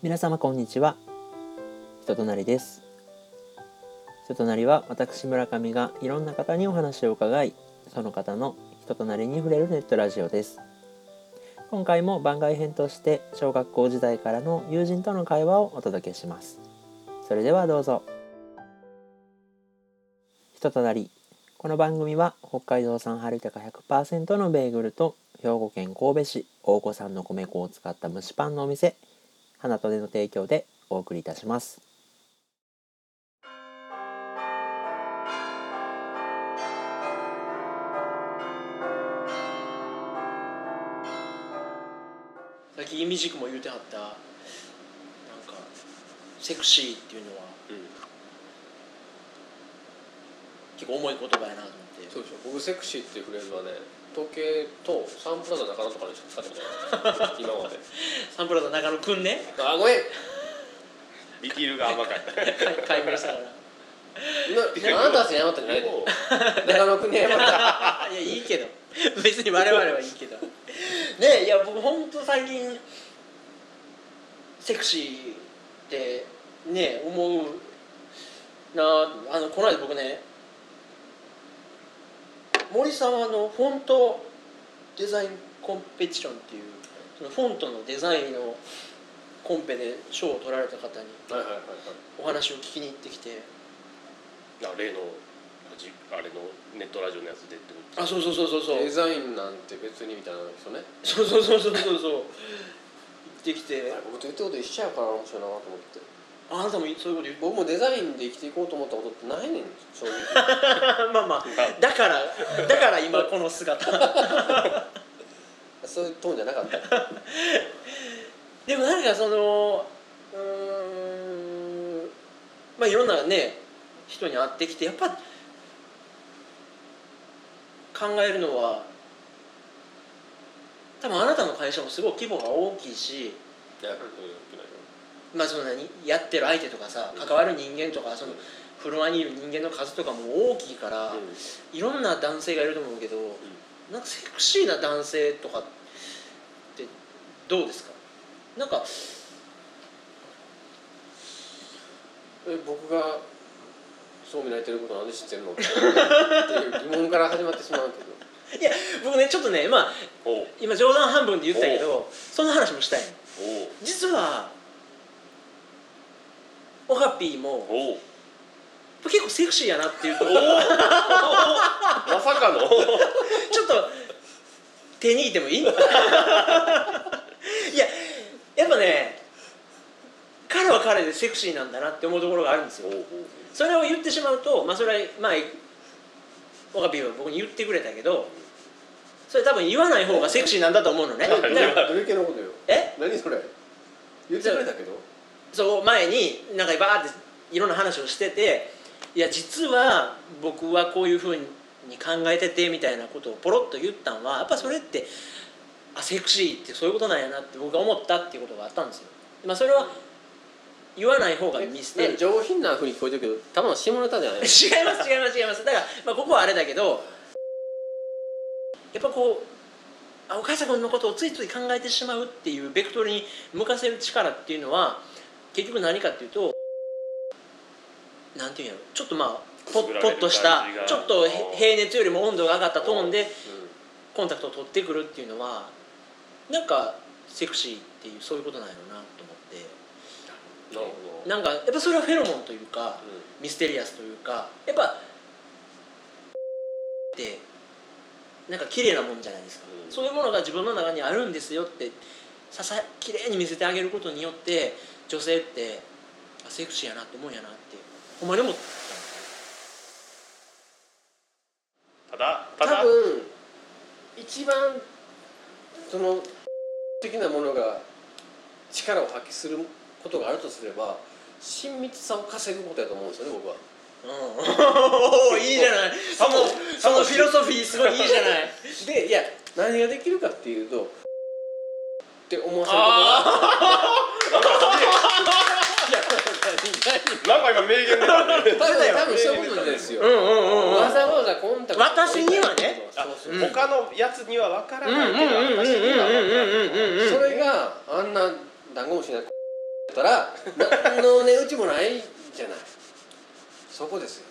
皆様こんにちは、人となりです。人となりは私村上がいろんな方にお話を伺い、その方の人となりに触れるネットラジオです。今回も番外編として小学校時代からの友人との会話をお届けします。それではどうぞ。人となり、この番組は北海道産春高 100% のベーグルと兵庫県神戸市大子産の米粉を使った蒸しパンのお店花とでの提供でお送りいたします。さっきイミジクも言うてはったなんかセクシーっていうのは、結構重い言葉やなと思って。そうでしょ。僕セクシーっていうフレーズはね、時計とサンプラザ中野とかにしか使ってない今までサンプラザ中野くんね、あ、ごめんディティールが甘かった解明したから今あなたは謝ったんじゃないの中野くんに謝ったいや、いいけど別に我々はいいけどね。いや、僕ほんと最近セクシーってね思うな。この間僕ね、森沢のフォントデザインコンペティションっていう、そのフォントのデザインのコンペで賞を取られた方にお話を聞きに行ってきて、例のあれのネットラジオのやつでってことですか。そうデザインなんて別にみたいな人ね。そう行ってきて、僕と言ったこと一緒やから面白いなと思って。あなたもそういうこと言う。僕もデザインで生きていこうと思ったことってないねん正直まあまあだから今この姿そういうトーンじゃなかったでも何かそのまあいろんなね人に会ってきて、やっぱ考えるのは多分あなたの会社もすごい規模が大きいし、まあそんなにやってる相手とかさ、関わる人間とか、そのフロアにいる人間の数とかも大きいから、いろんな男性がいると思うけど、なんかセクシーな男性とかってどうですか？なんか僕がそう見られてることなんで知ってるのっていう疑問から始まってしまうけど。いや僕ねちょっとね、まあ今冗談半分で言ったけど、そんな話もしたい。実はオハピーも結構セクシーやなっていうところまさかのちょっと手握ってもいい？いややっぱね、彼は彼でセクシーなんだなって思うところがあるんですよ。それを言ってしまうと、まあそれはまあオハピーは僕に言ってくれたけど、それ多分言わない方がセクシーなんだと思うのね。何系のことよ。何それ言ってくれたけど、そう前になんかバーっていろんな話をしてて、いや実は僕はこういうふうに考えててみたいなことをポロッと言ったんは、やっぱそれってセクシーってそういうことなんやなって僕が思ったっていうことがあったんですよ。まあそれは言わない方がミステリー。上品なふうに聞こえてるけどただの下ネタじゃない違います。だから、まあ、ここはあれだけど、やっぱこうお母さんのことをついつい考えてしまうっていうベクトルに向かせる力っていうのは結局何かっていうと、なんていうんやろ、ちょっとまあポッとしたちょっと平熱よりも温度が上がったトーンでコンタクトを取ってくるっていうのは、なんかセクシーっていうそういうことなんやろうなと思って、なんかやっぱそれはフェロモンというかミステリアスというか、やっぱってなんか綺麗なもんじゃないですか。そういうものが自分の中にあるんですよって綺麗に見せてあげることによって、女性ってセクシーやなって思うやなってほんまに思った。ただ多分一番その的なものが力を発揮することがあるとすれば、親密さを稼ぐことだと思うんですよね僕は。いいじゃないそのフィロソフィーすごいいいじゃないで、いや何ができるかっていうとって思わせることがなんか今名言で多分そういうことですよ。わざわざコンタクト、私にはね、他のやつには分からないけど、私には分からない。それがあんな団子もしないったら何の値打ちもないじゃない。そこですよ。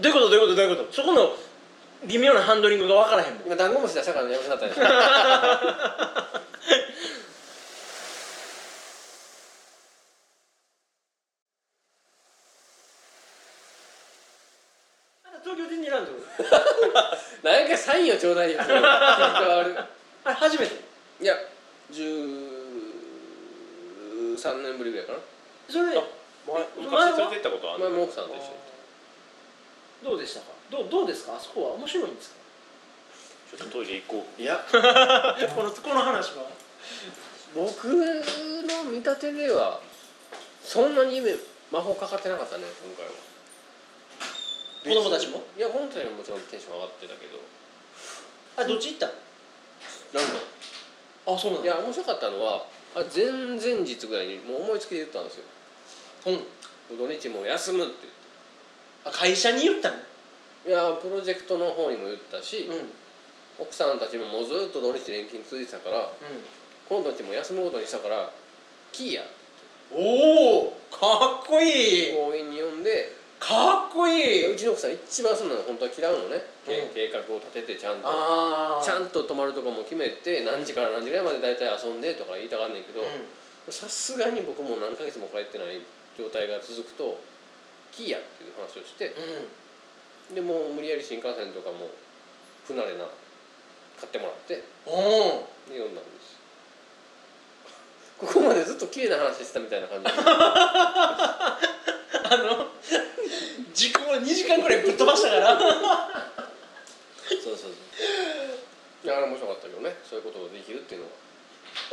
どういうことどういうことどういうこと。そこの微妙なハンドリングが分からへんもん。今ダンゴムシ出したからやめちゃったよ。何かサインをちょうだいよ。あれ初めて。いや13年ぶりぐらいかな。それ昔連れてったことある。前も奥さんと一緒に。どうでしたか。どうですか。あそこは面白いんですか。ちょっとトイレ行こう。いやこの話は僕の見立てではそんなに魔法かかってなかったね今回は。子供たちも？いや、本体はもちろんテンション上がってたけど。あ、どっち行ったの？ランド。あ、そうなんだ。いや、面白かったのは、前々日ぐらいにもう思いつきで言ったんですよ。土日も休むって言って。あ、会社に言ったの？いや、プロジェクトの方にも言ったし、うん、奥さんたちももうずっと土日連勤続いてたから、うん、今度たちも休むことにしたから、キーや。おお、かっこいい。公園に呼んで。かっこいい。うちの奥さん一番そんなの本当は嫌うのね、うん、計画を立ててちゃんと泊まるとこも決めて何時から何時ぐらいまで大体遊んでとか言いたがんねんけど、さすがに僕も何ヶ月も帰ってない状態が続くとキーやっていう話をして、うん、でもう無理やり新幹線とかも不慣れな買ってもらってで読んだんです。ここまでずっと綺麗な話してたみたいな感じで時間を2時間くらいぶっ飛ばしたからそうそうそう。いや、あれ面白かったけどね、そういうことができるっていうのは。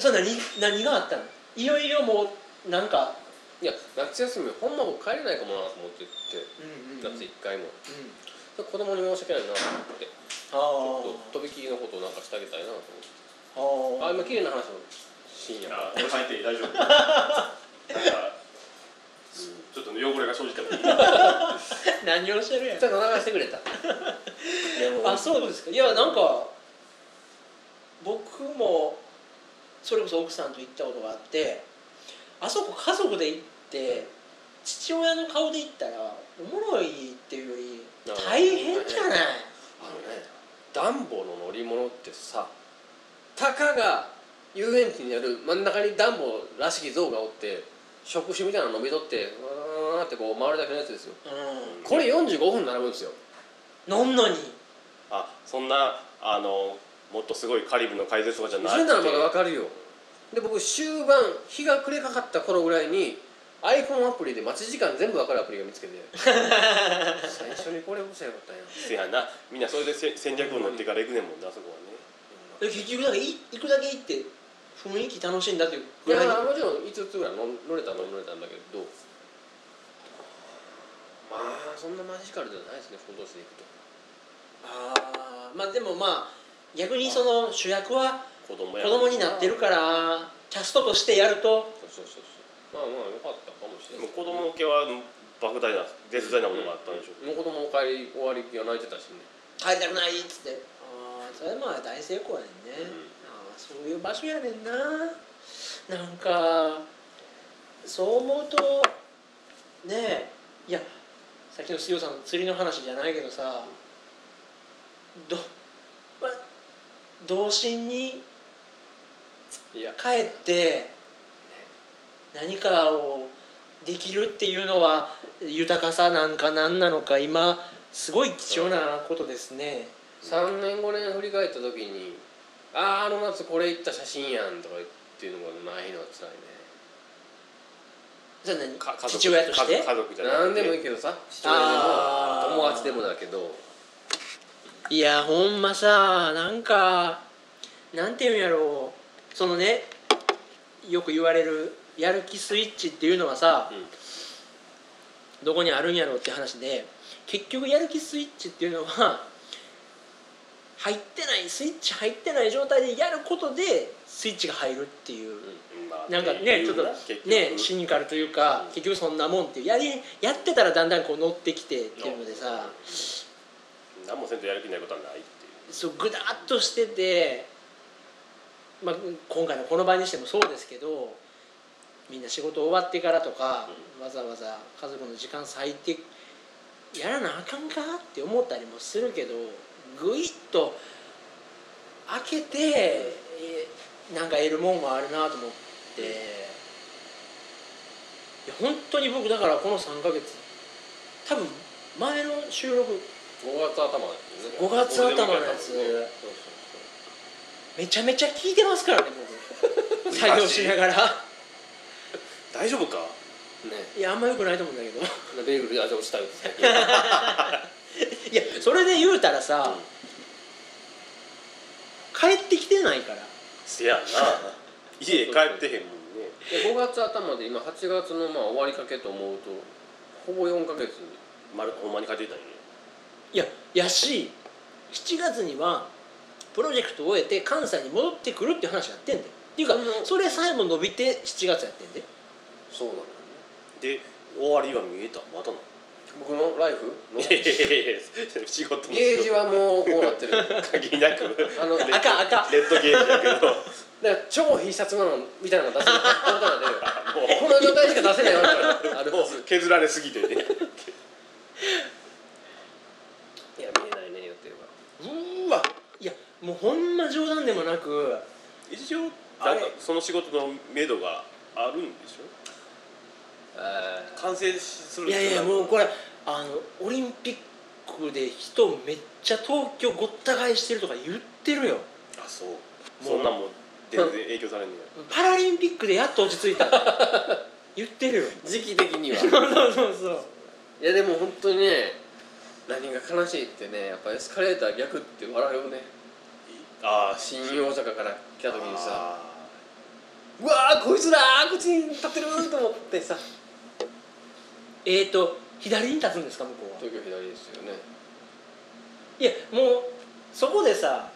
それ何があったの。いよいよもうなんかいや、夏休みほんま僕帰れないかもなと思って言って、夏1回も、うん、子供に申し訳ないなと思って、ちょっと飛び切りのことをなんかしてあげたいなと思って。ああ、今綺麗な話を深夜から書いて大丈夫ちょっと汚れが生じてもいい何をしてるやん。ちょっと流してくれたあ、そうですか。いや、なんか僕もそれこそ奥さんと行ったことがあって、あそこ家族で行って父親の顔で行ったらおもろいっていうより大変じゃない。あのね、暖房の乗り物ってさ、たかが遊園地にある真ん中に暖房らしき像がおって触手みたいなの飲み取ってうーってこう回るだけのやつですよ、うん、これ45分並ぶんですよ。なんなにあ、そんなもっとすごいカリブの解説とかじゃなくて、それならまだわかるよ。で、僕終盤日が暮れかかった頃ぐらいに iPhone アプリで待ち時間全部わかるアプリを見つけて最初にこれをしたよかったよ。せやな、みんなそれで戦略を乗ってから行くねんもんな、そこはね。結局なんか行くだけ行って雰囲気楽しんだっていうぐらいに。もちろん5つぐらい乗れたんだけど、まあそんなマジカルじゃないですね、この年でいくと。ああ、まあでもまあ逆にその主役は子供になってるからキャストとしてやると、そうまあまあ良かったかもしれない。でも子供向けは莫大な絶大なものがあったんでしょう、うん、子供お帰り終わりが泣いてたしね、帰りたくないっつって。ああ、それまあ大成功やね、うん。そういう場所やねんな。なんかそう思うとねえ、いやさっきの須藤さんの釣りの話じゃないけどさ、童心に帰って何かをできるっていうのは豊かさなんか何なのか、今すごい貴重なことですね。3年5年振り返った時にあの夏これ行った写真やんとかっていうのがないのはつらいね。じゃあ何か父親として家族じゃなくて何でもいいけどさ、父親でも友達でもだけど、いやほんまさ、なんかなんていうんやろう、そのね、よく言われるやる気スイッチっていうのはさ、うん、どこにあるんやろうって話で、結局やる気スイッチっていうのは入ってない、スイッチ入ってない状態でやることでスイッチが入るっていう、なんかね、ちょっとねシニカルというか、結局そんなもんっていう、やってたらだんだんこう乗ってきてっていうのでさ、何もせんとやる気ないことはないっていう、そうグダッとしてて、まあ今回のこの場にしてもそうですけど、みんな仕事終わってからとか、わざわざ家族の時間割いてやらなあかんかって思ったりもするけど、ぐいっと開けてなんか得るもんがあるなと思って、いや本当に僕だからこの3ヶ月多分前の収録5月頭のやつめちゃめちゃ聞いてますからね、僕作業しながら大丈夫か、ね、いやあんま良くないと思うんだけどベーグルで味落ちたよいやそれで言うたらさ、帰ってきてないからせやな家へ帰ってへんもんね5月頭で今8月のまあ終わりかけと思うとほぼ4ヶ月ほんまに帰ってきたんやね。いや、やし7月にはプロジェクトを終えて関西に戻ってくるって話やってんだよ。っていうか、それさえも伸びて7月やってんだよ。そうなんだね。で、終わりは見えた。またな僕のライフの仕事のゲージはもうこうなってる限りなく赤レッドゲージだけどだから超必殺なのみたいなのが出せるこの状態しか出せないわけだからもう削られすぎてねいや見えないね予定は。うーわいやもうほんま冗談でもなく一応なんかその仕事の目処があるんでしょ。完成する。いやいやもうこれオリンピックで人めっちゃ東京ごった返してるとか言ってるよ。あそう。そんなんも全然影響されない。パラリンピックでやっと落ち着いた。言ってるよ。時期的には。そう。いやでも本当にね。何が悲しいってね、やっぱエスカレーター逆って笑うよね。あ新大阪から来た時にさ、うわーこいつだーこっちに立ってるーと思ってさ左に立つんですか向こうは。東京左ですよね。いやもうそこでさ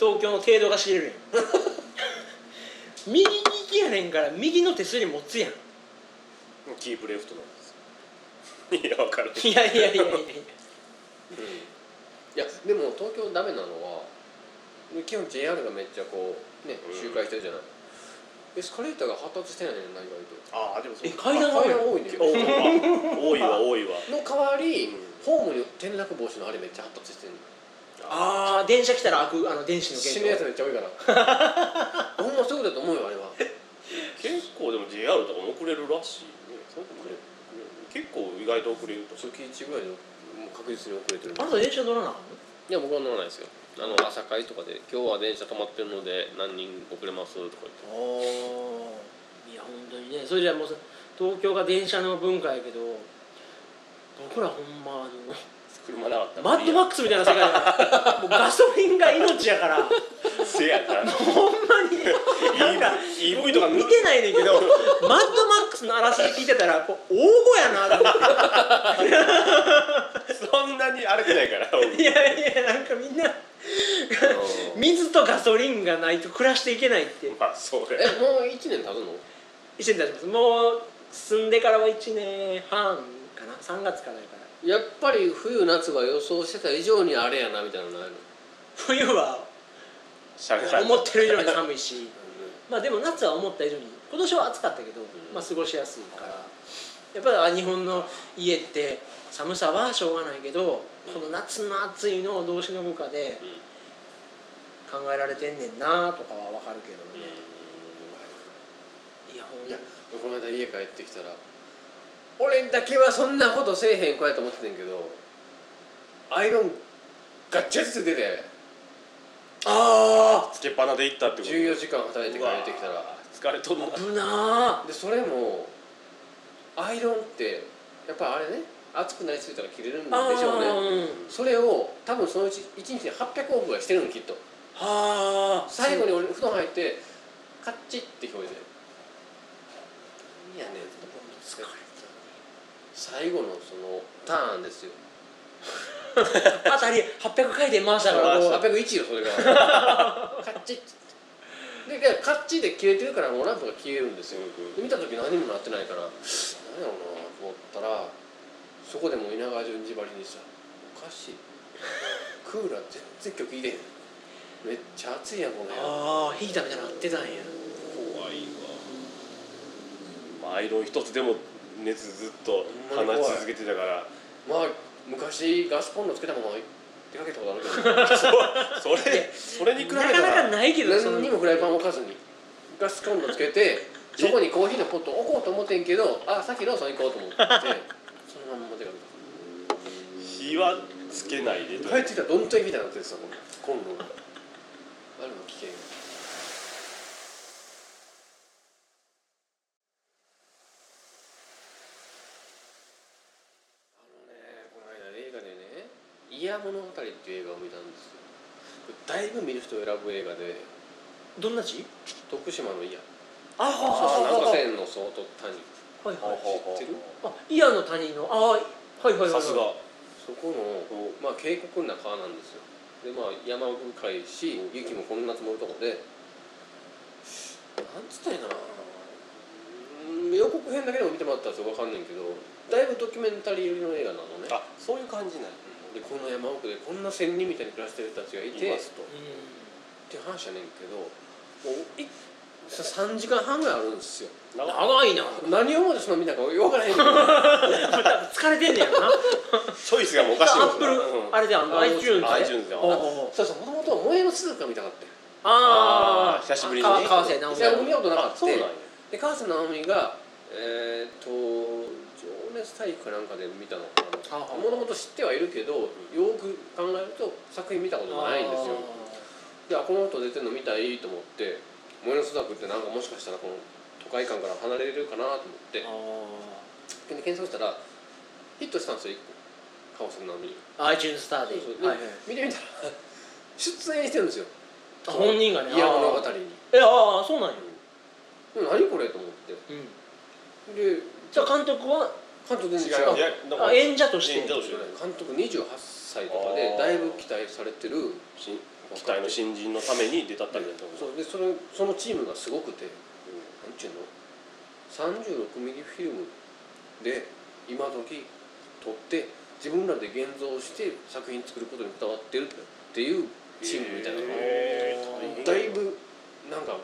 東京の程度が知れるやん右に行きやねんから右の手すり持つやん。キープレフトのいや分かるいや、うん、いやでも東京ダメなのは基本 JR がめっちゃこうね周回してるじゃない、エスカレーターが発達してないねんな意外と。あでもそう階段が多いね多いわの代わり、ホームに転落防止のあれめっちゃ発達してる。あ電車来たら開く電子の死ぬやつめっちゃ多いからほんまそうだと思うよあれは結構でも JR とかも遅れるらしいね。そう遅れる結構意外と遅れると初期1ぐらいで確実に遅れてる。あなた電車乗らなかったの？いや僕は乗らないですよ。朝会とかで今日は電車止まってるので何人遅れますとか言って。ああいや本当にね。それじゃもう東京が電車の文化やけど僕らほんま車なかったマッドマックスみたいな世界もうガソリンが命やからせやからもうほんまにEV とか見てないねんけどマッドマックスの話聞いてたらこう大語やなと思ってそんなに歩けないからいやなんかみんな水とガソリンがないと暮らしていけないって。まあそうだよ。もう1年経つの？ 1 年経ちます。もう住んでからは1年半かな3月からやからやっぱり冬夏が予想してた以上にあれやなみたいなのないの？冬は思ってる以上に寒いし、まあでも夏は思った以上に今年は暑かったけど、まあ過ごしやすいからやっぱり日本の家って寒さはしょうがないけどこの夏の暑いのをどうしのぐかで考えられてんねんなとかは分かるけどね。いやほんとこの間家帰ってきたら俺だけはそんなことせえへん子やと思ってたんやけどアイロンガッチャッて出てつけっぱなでいったってこと14時間働いて帰ってきたら疲れとるな。でそれもアイロンってやっぱあれね熱くなりすぎたら切れるんでしょうね、うん、それを多分そのうち1日で800往復はしてるのきっと。はー最後に俺布団入ってカッチッって表示でいやね疲れ最後のそのターンですよあたり800回転回したからもう801よそれがカッチッでカッチで切れてるからもうランプが消えるんですよ、うん、見た時何にもなってないから何やろうなと思ったらそこでも稲川淳二ばりにさおかしいクーラー全然効いてへんめっちゃ暑いやんこの部屋。ああヒーターみたいなのあってたんや。怖いわ。アイロン一つでも熱ずっと放ち続けてたから、まあ昔ガスコンロつけたまま出かけたことあるけどそれに比べたらなかなかないけど、何にもフライパン置かずにガスコンロつけてそこにコーヒーのポット置こうと思ってんけど、あ、さっきローソン行こうと思ってそのまま出かけた。火はつけないで帰ってきたらどんといみたいになってたコンロがあるの危険。物語っていう映画を見たんですよ。だいぶ見る人を選ぶ映画で。どんな字？徳島の祖。ああ、長線の曽と谷。はいはい。知ってる？あ、祖の谷の。ああ、はいはいはい。さすが。そこのまあ渓谷の中なんですよ。でまあ山深いし雪もこんな積もるとこで。なんつったいな。予告編だけでも見てもらったらわかんないけど、だいぶドキュメンタリー寄りの映画なのね。あ、そういう感じなん。でこの山奥でこんな仙人みたいに暮らしてる人たちがいてますと、って話やねんけど、もう3時間半ぐらいあるんですよ。長いな。何をもってそのみんなが分からへんの疲れてんねやろなチョイスがもうおかしいもんな。アップル、あれでiTunesでそうそう、もともと萌えの鈴鹿見たかったよ。ああ、久しぶりにね。川瀬直美が見たことなかった。で、川瀬直美が情熱大陸かなんかで見たのかな。もともと知ってはいるけど、よく考えると作品見たことないんですよ。で、あ、この人出てるの見たらいいと思って、萌えの朱雀ってなんかもしかしたらこの都会感から離れるかなと思って、で検索したらヒットしたんですよ、1個。川瀬直美。iTunesスターで。見てみたら出演してるんですよ。本人がね。山の辺りに。ああ、そうなんよ。何これと思って。で、じゃあ監督は監督で違う。演者として。監督28歳とかでだいぶ期待されてる期待の新人のために出たったみたいな。そうでそのチームがすごくて、なんちゅうの36ミリフィルムで今時撮って自分らで現像して作品作ることにこだわってるっていうチームみたいなのがだいぶなんか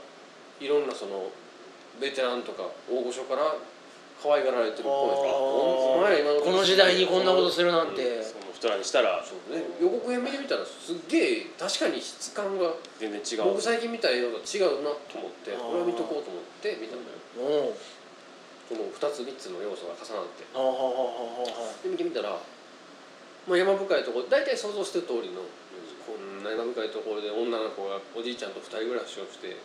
いろんなそのベテランとか大御所から可愛がられてるっぽいです。この時代にこんなことするなんて。その人らにしたら。そうね。予告編見てみたらすっげえ確かに質感が全然違う。僕最近見た映画と違うなと思って、これを見とこうと思って見たんだよ。この2つ3つの要素が重なって。で見てみたら、まあ山深いところ、大体想像してる通りのこんな山深いところで女の子がおじいちゃんと2人暮らしをして、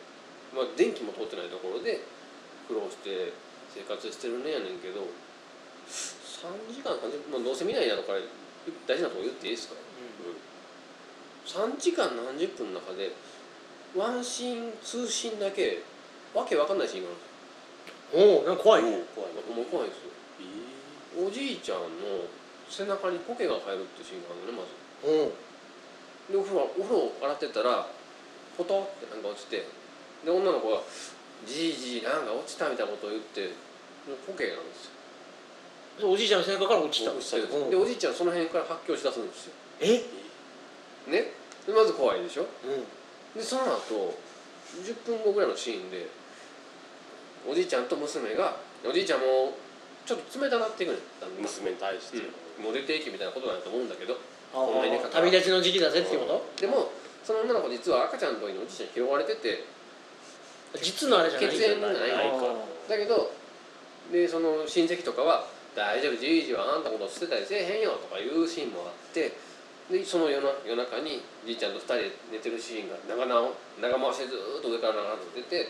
まあ電気も通ってないところで苦労して生活してるねやねんけど、3時間、まあ、どうせ見ないやろから大事なとこ言っていいですか、うん、3時間何十分の中でワンシーンツーシーンだけわけわかんないシーンがあるんですよ。おお、なんか怖いね。もう怖いですよ。おじいちゃんの背中に苔が生えるってシーンがあるのね、まず。でお風呂洗ってたらポトってなんか落ちて、で女の子がじいじいなんか落ちたみたいなことを言って、ポケなんですよ。おじいちゃんの背中から落ちたんですよ。でおじいちゃんその辺から発狂しだすんですよ。ね、でまず怖いでしょ、でその後10分後ぐらいのシーンでおじいちゃんと娘が、おじいちゃんもちょっと冷たなっていくんだ、娘に対して、もう出ていけみたいなことなんだと思うんだけど、旅立ちの時期だぜっていうこと。でもその女の子実は赤ちゃんの時におじいちゃんに拾われてて、実のあれじゃない血縁じゃないからだけど、でその親戚とかは大丈夫、じいじはあんたこと捨てたりせえへんよとかいうシーンもあって、でその夜中にじいちゃんと2人で寝てるシーンが長回しでずっと上から流れてて、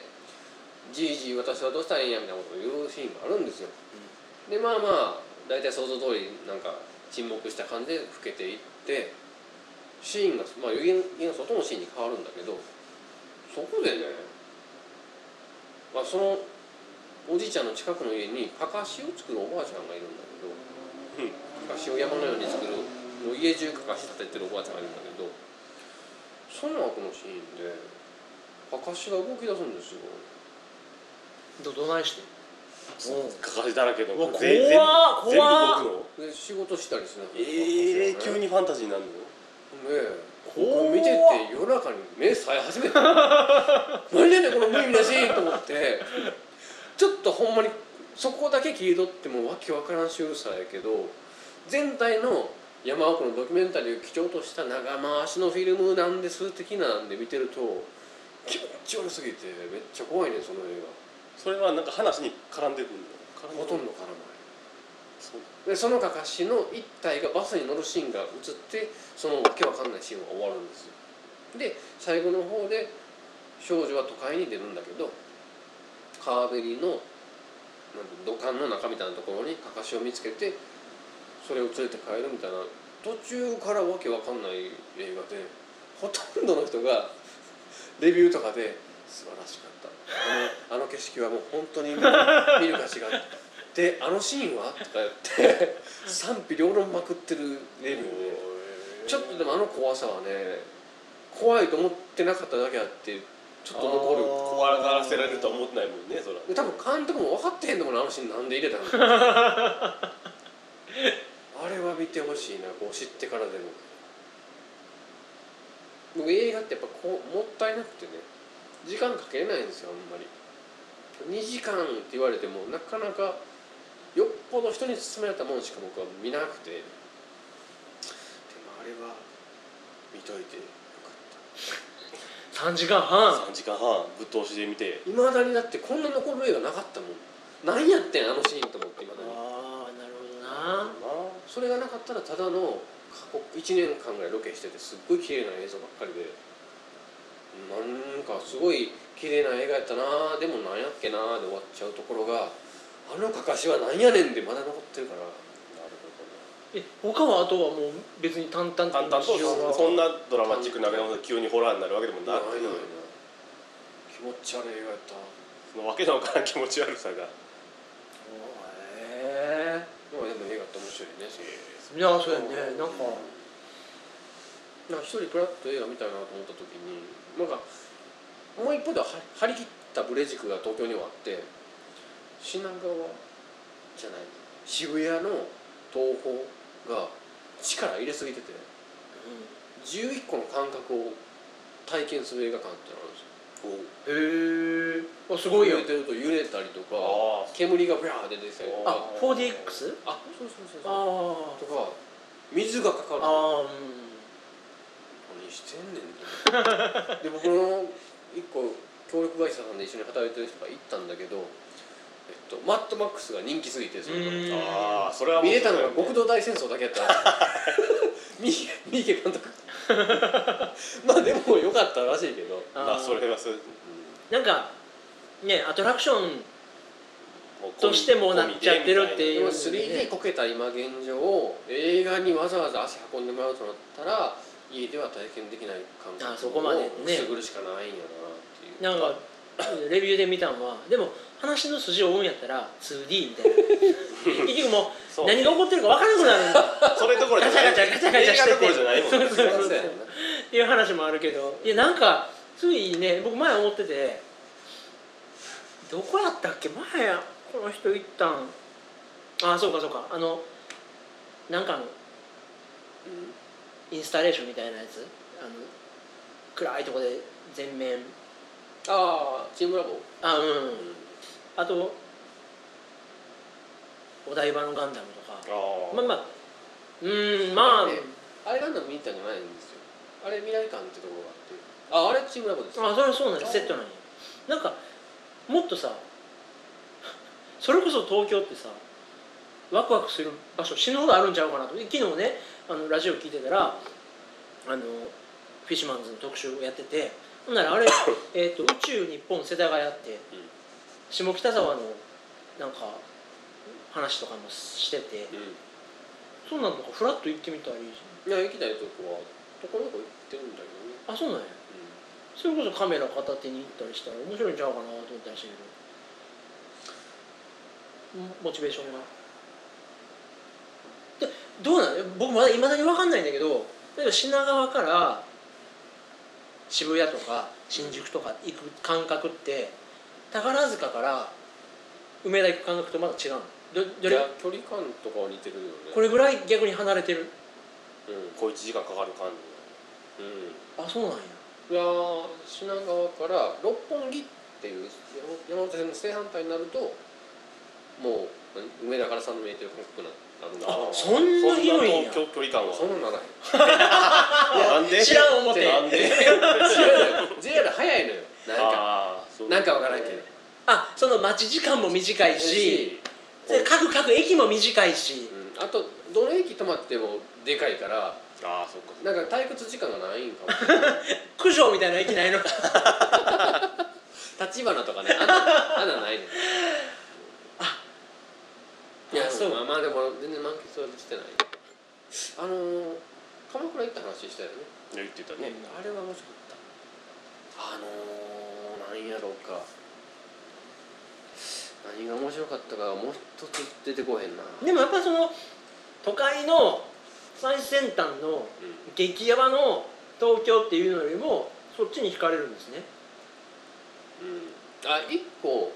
じいじ私はどうしたらいいんやみたいなことを言うシーンがあるんですよ、でまあまあ大体想像通りなんか沈黙した感じで老けていって、シーンが、まあ、家の外のシーンに変わるんだけど、そこでね、まあ、そのおじいちゃんの近くの家にかかしを作るおばあちゃんがいるんだけど、かかしを山のように作る、もう家中かかし立ててるおばあちゃんがいるんだけど、その後のシーンでかかしが動き出すんですよ。どないしてかかしだらけの怖全部僕の仕事したりするんですよ、ね、急にファンタジーになるのね。こう見てて夜中に目さえ始めた何やねんこの無意味なシーンと思って、ちょっとほんまにそこだけ切り取ってもわけわからんしうるさやけど、全体の山奥のドキュメンタリーを基調とした長回しのフィルムなんです的なんで見てると気持ち悪すぎてめっちゃ怖いねその映画。それはなんか話に絡んでくるの？ほとんど絡まない。でそのかかしの一体がバスに乗るシーンが映ってそのわけわかんないシーンが終わるんですよ。で最後の方で少女は都会に出るんだけど川べりの土管の中みたいなところにかかしを見つけてそれを連れて帰るみたいな、途中からわけわかんない映画でほとんどの人がレビューとかで素晴らしかったあの景色はもう本当に見る価値があったであのシーンはとか言って賛否両論まくってるレビューで、ちょっとでもあの怖さはね怖いと思ってなかっただけあってちょっと残る。怖がらせられるとは思ってないもんねそれは。多分監督も分かってへんのもな、あのシーンなんで入れたのあれは見てほしいな、こう知ってからでも。僕映画ってやっぱこうもったいなくてね時間かけれないんですよあんまり。2時間って言われてもなかなかよっぽど人に勧められたものしか僕は見なくて、でもあれは見といてよかった3時間半ぶっ通しで見て、いまだにだってこんな残る映画なかったもん。何やってんあのシーンと思って、いまだに。ああなるほどな。それがなかったらただの過去1年間ぐらいロケしててすっごい綺麗な映像ばっかりで、なんかすごい綺麗な映画やったなでもなんやっけなで終わっちゃうところが、あのかかしはなんやねんでまだ残ってるから。なるほど。他はあとはもう別に淡々とそんなドラマチックな急にホラーになるわけでもなくて、気持ち悪い映画やった。そのわけのわからん気持ち悪さがまあでも映画って面白いね。いやそうやね。なんか一人プラッと映画見たいなと思った時になんかもう一方では張り切ったブレ塾が東京にはあって、品川じゃない渋谷の東宝が力入れすぎてて、11個の感覚を体験する映画館ってのあるんですよ。へえ、すごいよ。揺れてると揺れたりとか煙がブラー出てきたりとか、あ 4DX? あそうそうそうそうとか水がかかる。あうんしてんねんで僕の一個協力会社さんで一緒に働いてる人が行ったんだけど、マッドマックスが人気すぎて、それあそれはもう見れたのが極道大戦争だけやった三池監督まあでも良かったらしいけどそれはそう、なんかねアトラクションとしてもなっちゃってるっていう、ね、3D こけた今現状を映画にわざわざ足運んでもらうとなったら家では体験できない感覚をそこまでねすぐるしかないんやなっていう。なんかレビューで見たのはでも話の筋を追うんやったら 2D みたいな結局もう何が起こってるか分からなくなるんだそれどころじゃない、ガチャガチャしててっていう話もあるけど、いやなんかついね僕前思ってて、どこやったっけ前この人行ったん、あそうかそうか、あのなんかのインスタレーションみたいなやつ、あの暗いとこで全面、ああチームラボ、あうん、うん、あとお台場のガンダムとか、あまあまあまあ、ね、あれガンダム見たんじゃないんですよ、あれ未来館ってところがあって、ああれチームラボです。あそれそうなんです、セットなんや。なんかもっとさそれこそ東京ってさワクワクする場所死ぬほどあるんちゃうかなと。昨日ねあのラジオ聞いてたらあのフィッシュマンズの特集をやってて、ほんならあれ宇宙日本世田谷って、うん、下北沢のなんか話とかもしてて、うん、そんなんとかフラッと行ってみたり、いや行きたいとこはところどころ行ってるんだけどね。あそうなんや、うん、それこそカメラ片手に行ったりしたら面白いんちゃうかなと思ったりしたけど、モチベーションがどうなの？僕まだ未だに分かんないんだけど、例えば品川から渋谷とか新宿とか行く感覚って宝塚から梅田行く感覚とまだ違うの？どれ？いや距離感とかは似てるよね。これぐらい逆に離れてる。うん、1時間かかる感じ。うん。あ、そうなんや。いや品川から六本木っていう山手線の正反対になるともう梅田原さんの名店韓国なんだ。そんな広いんや。そんな距離感はそんな長い。なんで知らん思ってなんでJR 早いのよ。なんかわからんけど、あ、その待ち時間も短いし、各駅も短いし、あとどの駅止まってもでかいから、ああ、そっか。なんか退屈時間がないんかも。九条みたいな駅ないのか。立花とかね、あんなないの。あ、いや、そう、まあまあでも全然満喫はしてない。鎌倉行った話したよね。言ってたね。あれは面白かった。なんやろうか。何が面白かったかもう一つ出てこへんな。でもやっぱその都会の最先端の激ヤバの東京っていうのよりもそっちに惹かれるんですね。うん、あ、一個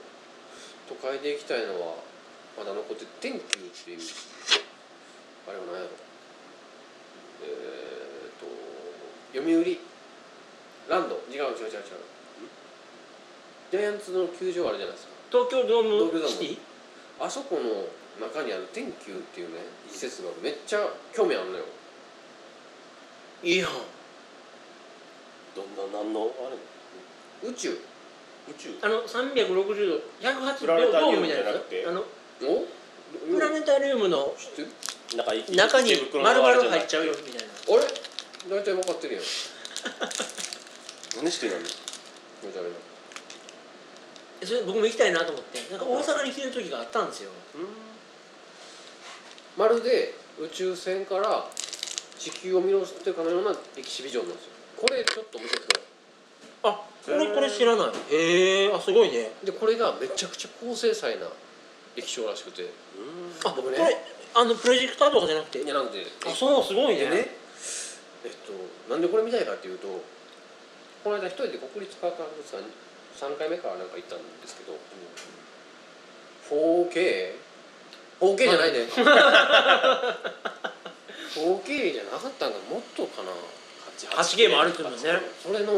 都会で行きたいのはまだ残って天気っていう、あれは何やろ、読売ランド、違う、ジャイアンツの球場あるじゃないですか、東京ドームシティ、あそこの中にある天球っていうね、施設がめっちゃ興味あるのよ。いいやん。どんな何のあれ？宇宙。360度108度ドームみたいなやつ。プラネタリウムの中に丸々入っちゃうよみたいな。あれ？大体分かってるやん。何してるの？それ僕も行きたいなと思って、なんか大阪に来てる時があったんですよ。まるで宇宙船から地球を見下してるかのようなエキシビジョンなんですよ。これちょっと面白い。あ、これ知らない。へえ、あ、すごいね。でこれがめちゃくちゃ高精細な液晶らしくて、あ、僕ね、これプロジェクターとかじゃなくて、いや、なんで、あ、そうすごいね。でね、なんでこれ見たいかっていうと、この間一人で国立科学博物館に3回目からなんか行ったんですけど、4K じゃないね。4K じゃなかったんか、もっとかな。 8K もあるって言うんですね。それの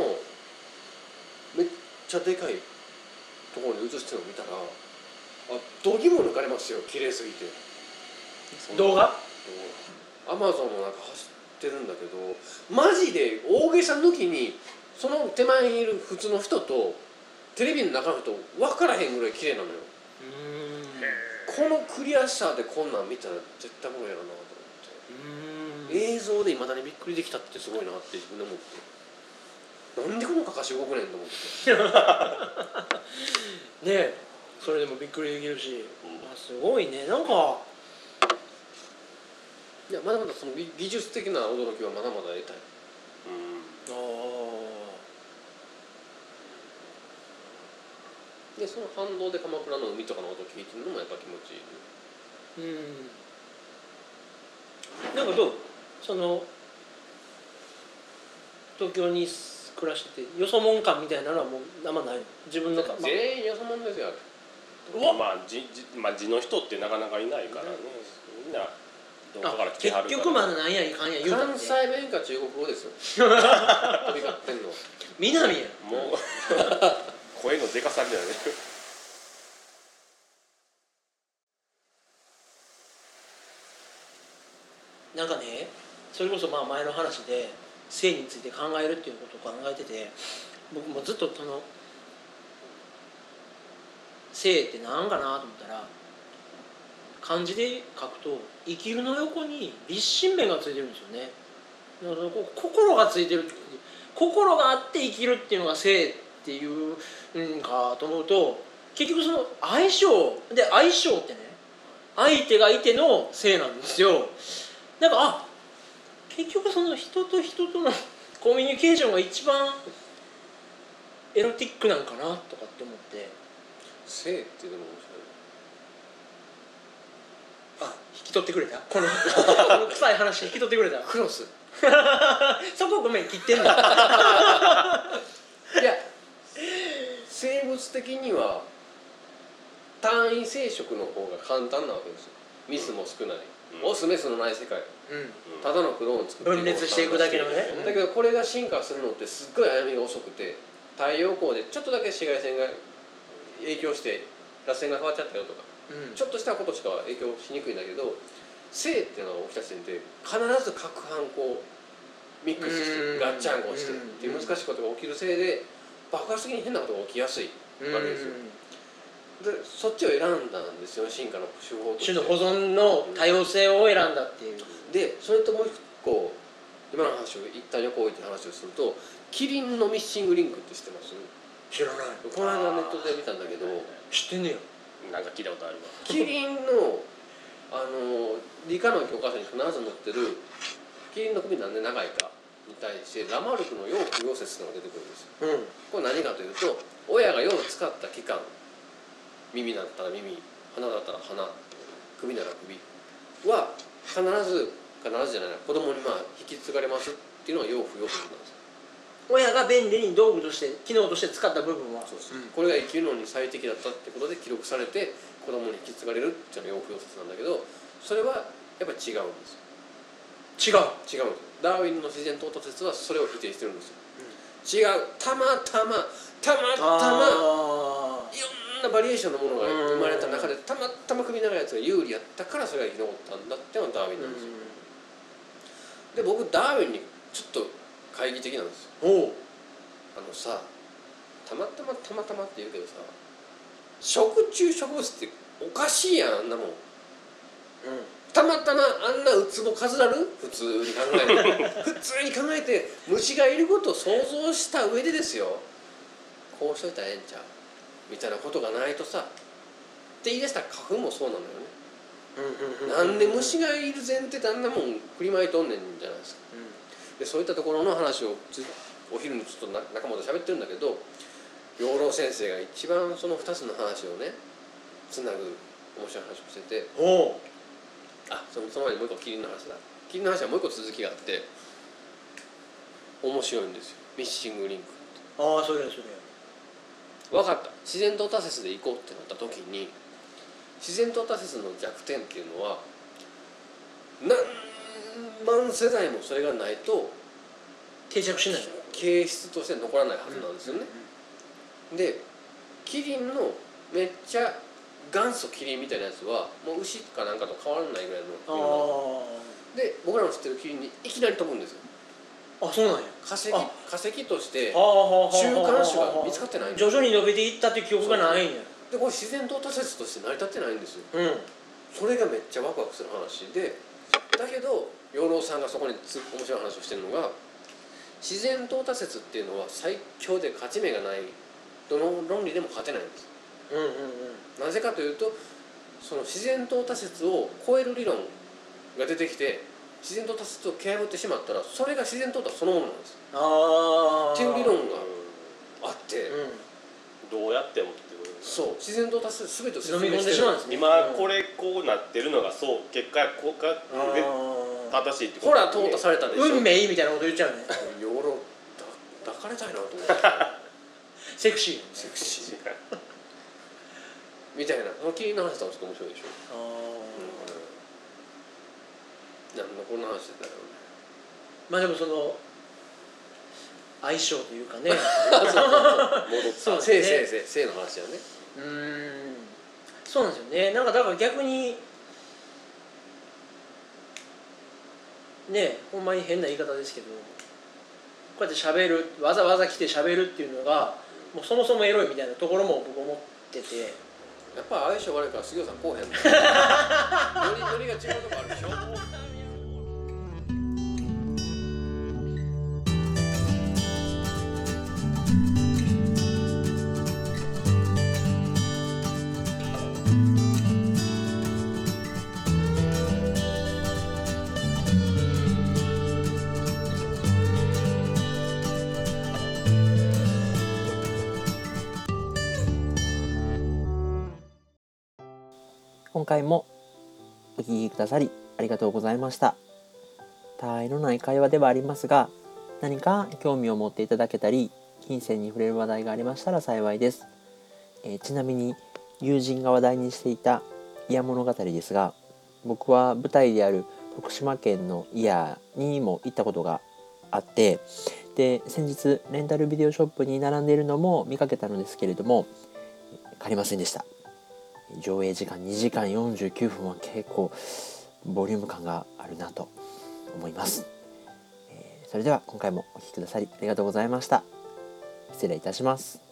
めっちゃでかいところに映してるのを見たら、あ、度肝抜かれますよ、綺麗すぎて。動画 Amazon もなんか走ってるんだけど、マジで大げさ抜きにその手前にいる普通の人とテレビの中の人分からへんぐらい綺麗なのよ。このクリアさでこんなん見たら絶対無理やろうなと思って、映像で未だにびっくりできたってすごいなって自分で思って、なんでこのかかし動くねんと思ってねえ、それでもびっくりできるし、あ、すごいね。なんかいや、まだまだその技術的な驚きはまだまだ得たい。で、その反動で鎌倉の海とかの音聞いてるのもやっぱ気持ちいい。なんかどう、その東京に暮らしててよそもん感みたいなのはもうあんまないの？自分の感、全員よそもんですよ。地の人ってなかなかいないからね。みんなどこから来てはるから。結局まだなんやいかんや言うたって。関西弁か中国語ですよ。飛び交ってんの。南や。もう。声のデカさみたいなね。なんかね、それこそまあ前の話で性について考えるっていうことを考えてて、僕もずっとその性ってなんかなと思ったら、漢字で書くと生きるの横に立身面がついてるんですよね。だから心がついてる、心があって生きるっていうのが性っていうかと思うと、結局その相性で、相性ってね、相手がいての性なんですよ。なんか、あ、結局その人と人とのコミュニケーションが一番エロティックなんかなとかって思って、性ってでも面白い。あ、引き取ってくれたこの臭い話、引き取ってくれたクロスそこごめん、切ってんだいや、生物的には単位生殖の方が簡単なわけですよ。ミスも少ない、オスメスのない世界、ただのクローンを作って分裂していくだけのね。だけどこれが進化するのってすっごい歩みが遅くて、太陽光でちょっとだけ紫外線が影響して螺旋が変わっちゃったよとか、ちょっとしたことしか影響しにくいんだけど、性っていうのが起きた時点で必ず各反抗ミックスしてガッチャンコしてっていう難しいことが起きるせいで爆発的に変なことが起きやすいわけですよ。でそっちを選んだんですよ、進化の手法として。種の保存の多様性を選んだっていう。でそれともう一個今の話を一旦横置いて話をすると、キリンのミッシングリンクって知ってます？知らない。この間ネットで見たんだけど。知ってんねや。なんか聞いたことあるわ。キリンの理科の教科書に必ず載ってるキリンの首なんで長いかに対してラマルクの陽不陽説が出てくるんですよ、うん、これ何かというと、親が陽を使った期間、耳だったら耳、鼻だったら鼻、首なら首は必ずじゃないな、子供に引き継がれますっていうのが陽不陽説なんですよ。親が便利に道具として機能として使った部分はそうです、うん、これが生きるのに最適だったってことで記録されて子供に引き継がれるっていうのが陽不陽説なんだけど、それはやっぱり違うんですよ。違うんです。ダーウィンの自然淘汰説はそれを否定してるんですよ、うん、違う。たまたまいろんなバリエーションのものが生まれた中でたまたま首長いやつが有利やったからそれが生き残ったんだっていうのがダーウィンなんですよ、うん、で僕ダーウィンにちょっと懐疑的なんですよ。さ、たまたまって言うけどさ、食虫植物っておかしいやん、あんなもん、うん、たまたまあんなウツボ飾らる？普通に考えて虫がいることを想像した上でですよ、こうしといたらええんちゃうみたいなことがないとさって言い出したら花粉もそうなのよね、なんで虫がいる前提であんなもん振りまいとんねんじゃないですか、でそういったところの話をお昼にちょっと仲間と喋ってるんだけど、養老先生が一番その2つの話をねつなぐ面白い話をしてて、その前にもう一個キリンの話だ。キリンの話はもう一個続きがあって面白いんですよ、ミッシングリンクって。分かった、自然淘汰説で行こうってなった時に、自然淘汰説の弱点っていうのは何万世代もそれがないと定着しない、形質として残らないはずなんですよね、でキリンのめっちゃ元祖キリンみたいなやつはもう牛かなんかと変わらないぐらいので、僕らの知ってるキリンにいきなり飛ぶんですよ。あ、そうなんや。化石として中間種が見つかってないんですよ。徐々に伸びていったっていう記憶がないんや。でこれ自然淘汰説として成り立ってないんですよ、それがめっちゃワクワクする話で、だけど養老さんがそこに面白い話をしてるのが、自然淘汰説っていうのは最強で勝ち目がない、どの論理でも勝てないんです、なぜかというと、その自然淘汰説を超える理論が出てきて自然淘汰説を蹴破ってしまったらそれが自然淘汰そのものなんです、っていう理論があって、どうやってもそう自然淘汰説全てを説明してるんです。今こうなってるのがそう、結果こうか正しいってこと、ほら淘汰されたでしょ、運命みたいなこと言っちゃうね。養老抱かれたいなと思ってセクシーみたいな、そのキリンの話はちょっと面白いでしょ。なんのこんな話だったら、まあでもその相性というかねそうそう、性の話だよね。そうなんですよね。なんかだから逆にね、ほんまに変な言い方ですけど、こうやって喋る、わざわざ来て喋るっていうのがもうそもそもエロいみたいなところも僕思ってて、やっぱ相性悪いから杉尾さんこうへんのノリが違うとこあるでしょ今回もお聞きくださりありがとうございました。たわいのない会話ではありますが、何か興味を持っていただけたり、金銭に触れる話題がありましたら幸いです。ちなみに友人が話題にしていた祖谷物語ですが、僕は舞台である徳島県の祖谷にも行ったことがあって、で先日レンタルビデオショップに並んでいるのも見かけたのですけれども、借りませんでした。上映時間2時間49分は結構ボリューム感があるなと思います。それでは今回もお聴きくださりありがとうございました。失礼いたします。